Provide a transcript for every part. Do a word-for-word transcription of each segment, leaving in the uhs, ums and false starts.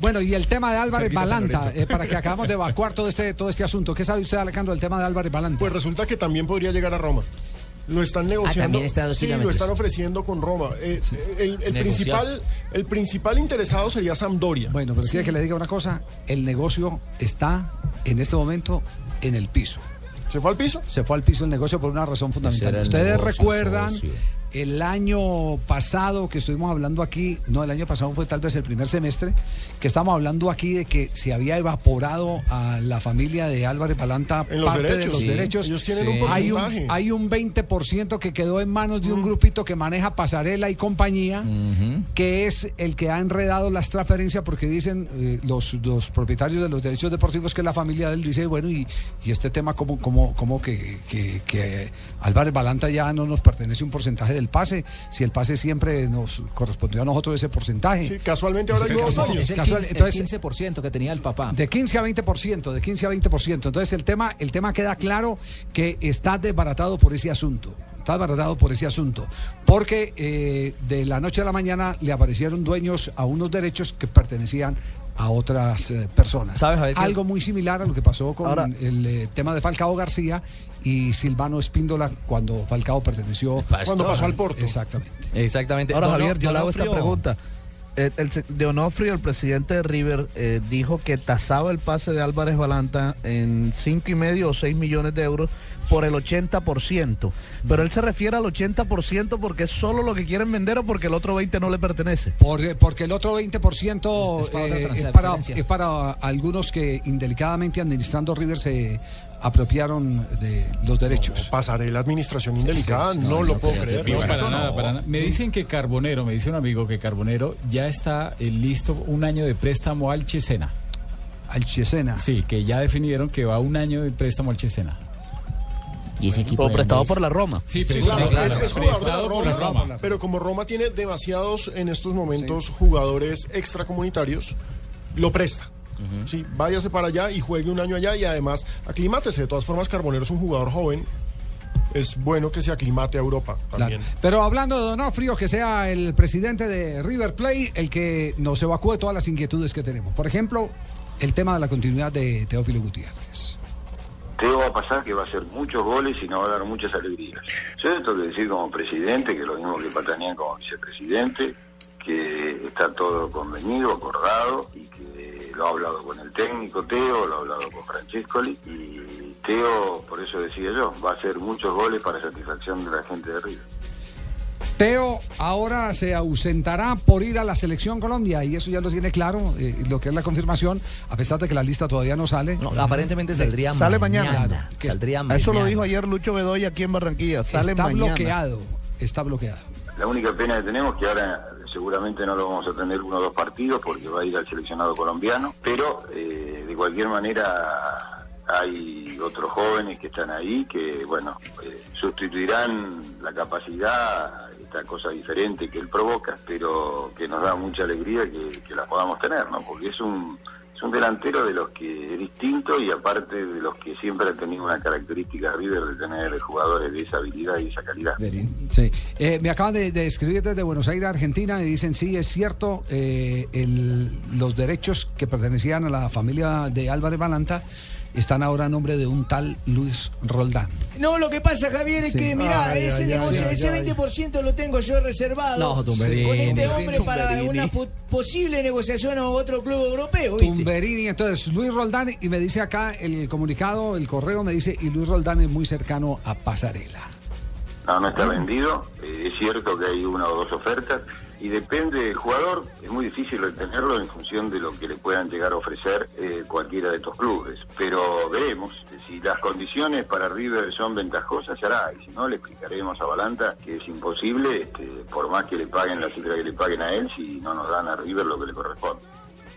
Bueno, y el tema de Álvarez Balanta, eh, para que acabamos de evacuar todo este, todo este asunto. ¿Qué sabe usted, Alejandro, del tema de Álvarez Balanta? Pues resulta que también podría llegar a Roma. Lo están negociando. Ah, está sí, lo están ofreciendo con Roma. Eh, sí. el, el, principal, el principal interesado sería Sampdoria. Bueno, pero sí. Quiere que le diga una cosa. El negocio está, en este momento, en el piso. ¿Se fue al piso? Se fue al piso el negocio por una razón fundamental. Ustedes negocio, recuerdan socio. El año pasado que estuvimos hablando aquí, no, el año pasado fue tal vez el primer semestre, que estábamos hablando aquí de que se había evaporado a la familia de Álvarez Balanta en parte los de los sí. derechos. Ellos tienen sí. un porcentaje. Hay un, hay un veinte por ciento que quedó en manos de un mm. grupito que maneja Pasarela y compañía, mm-hmm. que es el que ha enredado las transferencias porque dicen eh, los, los propietarios de los derechos deportivos, que es la familia de él, dice, bueno, y, y este tema como... como como que, que, que Álvarez Balanta ya no nos pertenece un porcentaje del pase, si el pase siempre nos correspondió a nosotros ese porcentaje. Sí, casualmente ahora hay nuevos años. Es el Casual, quince, entonces, el quince por ciento que tenía el papá. De quince a veinte por ciento, de quince a veinte por ciento. Entonces el tema, el tema queda claro que está desbaratado por ese asunto. Está desbaratado por ese asunto. Porque eh, de la noche a la mañana le aparecieron dueños a unos derechos que pertenecían a otras eh, personas. ¿Sabes, Javier, algo muy similar a lo que pasó con ahora, el eh, tema de Falcao García y Silvano Espíndola cuando Falcao perteneció, pastor, cuando pasó al Porto. Exactamente. Exactamente. Ahora, Javier, yo le hago esta pregunta. Eh, el, D'Onofrio, el presidente de River, eh, dijo que tasaba el pase de Álvarez Balanta en cinco y medio o seis millones de euros por el ochenta por ciento, pero él se refiere al ochenta por ciento porque es solo lo que quieren vender o porque el otro veinte por ciento no le pertenece. Porque, porque el otro veinte por ciento es para, eh, es, para, es para algunos que indelicadamente administrando River se apropiaron de los derechos. No, Pasarela, administración indelicada, sí, sí, sí, no, no lo no puedo creer. creer. No, para nada, para nada. Me dicen que Carbonero, me dice un amigo que Carbonero ya está listo un año de préstamo al Cesena. ¿Al Cesena? Sí, que ya definieron que va un año de préstamo al Cesena. Y ese equipo prestado por la Roma. Sí, sí, sí claro, claro, es, es prestado por la Roma. Pero como Roma tiene demasiados en estos momentos sí. jugadores extracomunitarios, lo presta. Uh-huh. Sí, váyase para allá y juegue un año allá y además aclimátese. De todas formas, Carbonero es un jugador joven. Es bueno que se aclimate a Europa también. Claro. Pero hablando de D'Onofrio, que sea el presidente de River Plate el que nos evacúe todas las inquietudes que tenemos. Por ejemplo, el tema de la continuidad de Teófilo Gutiérrez. Teo va a pasar que va a hacer muchos goles y nos va a dar muchas alegrías. Yo tengo que decir como presidente, que lo mismo que patanean como vicepresidente, que está todo convenido, acordado, y que lo ha hablado con el técnico Teo, lo ha hablado con Francescoli, y Teo, por eso decía yo, va a hacer muchos goles para satisfacción de la gente de River. Teo ahora se ausentará por ir a la Selección Colombia y eso ya lo tiene claro, eh, lo que es la confirmación, a pesar de que la lista todavía no sale. No, aparentemente saldría sale mañana. mañana. Claro, saldría mañana. Eso lo dijo ayer Lucho Bedoya aquí en Barranquilla. Sale está mañana. bloqueado, está bloqueado. La única pena que tenemos es que ahora seguramente no lo vamos a tener uno o dos partidos porque va a ir al seleccionado colombiano, pero eh, de cualquier manera... Hay otros jóvenes que están ahí que, bueno, eh, sustituirán la capacidad, esta cosa diferente que él provoca, pero que nos da mucha alegría que, que la podamos tener, ¿no? Porque es un, es un delantero de los que es distinto y aparte de los que siempre ha tenido una característica River de tener jugadores de esa habilidad y esa calidad. Sí. Eh, me acaban de, de escribir desde Buenos Aires, Argentina, y dicen, sí, es cierto, eh, el, los derechos que pertenecían a la familia de Álvarez Balanta están ahora a nombre de un tal Luis Roldán. No, lo que pasa, Javier, es sí. que, mirá, ay, ese, ay, negocio, ay, ese veinte por ciento ay. lo tengo yo reservado no, Tumberini, con este hombre Tumberini. para una fo- posible negociación a otro club europeo. ¿Viste? Tumberini, entonces, Luis Roldán, y me dice acá el comunicado, el correo, me dice, y Luis Roldán es muy cercano a Pasarela. No, no está vendido, eh, es cierto que hay una o dos ofertas, y depende del jugador, es muy difícil retenerlo en función de lo que le puedan llegar a ofrecer eh, cualquiera de estos clubes, pero veremos, si las condiciones para River son ventajosas, se hará, y si no le explicaremos a Balanta que es imposible, este, por más que le paguen la cifra que le paguen a él, si no nos dan a River lo que le corresponde.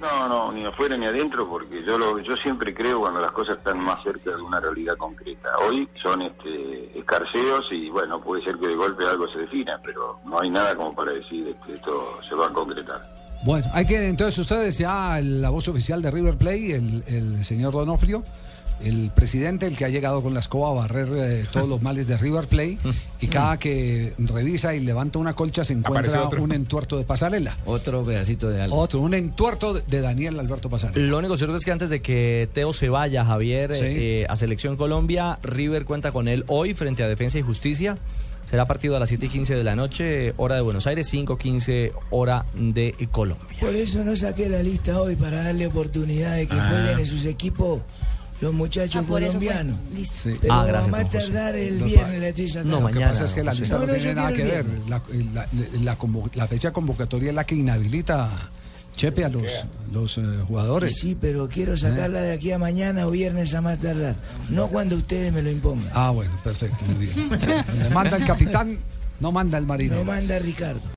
No, no, ni afuera ni adentro, porque yo lo, yo siempre creo cuando las cosas están más cerca de una realidad concreta. Hoy son este, escarceos y bueno, puede ser que de golpe algo se defina, pero no hay nada como para decir que esto se va a concretar. Bueno, hay que entonces ustedes ya la voz oficial de River Plate, el, el señor D'Onofrio, el presidente, el que ha llegado con la escoba a barrer eh, todos los males de River Plate, y cada que revisa y levanta una colcha se encuentra un entuerto de Pasarela. Otro pedacito de algo. Otro, un entuerto de Daniel Alberto Pasarela. Lo único cierto es que antes de que Teo se vaya, Javier, sí. eh, a Selección Colombia, River cuenta con él hoy frente a Defensa y Justicia. Será partido a las siete y quince de la noche, hora de Buenos Aires, cinco y quince, hora de Colombia. Por eso no saqué la lista hoy, para darle oportunidad de que ah. jueguen en sus equipos los muchachos ah, colombianos. Sí. Pero ah, gracias, va a tardar el no, viernes la estoy sacando. No, mañana. Lo que pasa es que la lista no, no tiene nada que ver. La, la, la, la, la fecha convocatoria es la que inhabilita... Chepe a los, los eh, jugadores. Sí, pero quiero sacarla de aquí a mañana o viernes a más tardar. No cuando ustedes me lo impongan. Ah, bueno, perfecto, muy bien. Manda el capitán, no manda el marino. No manda Ricardo.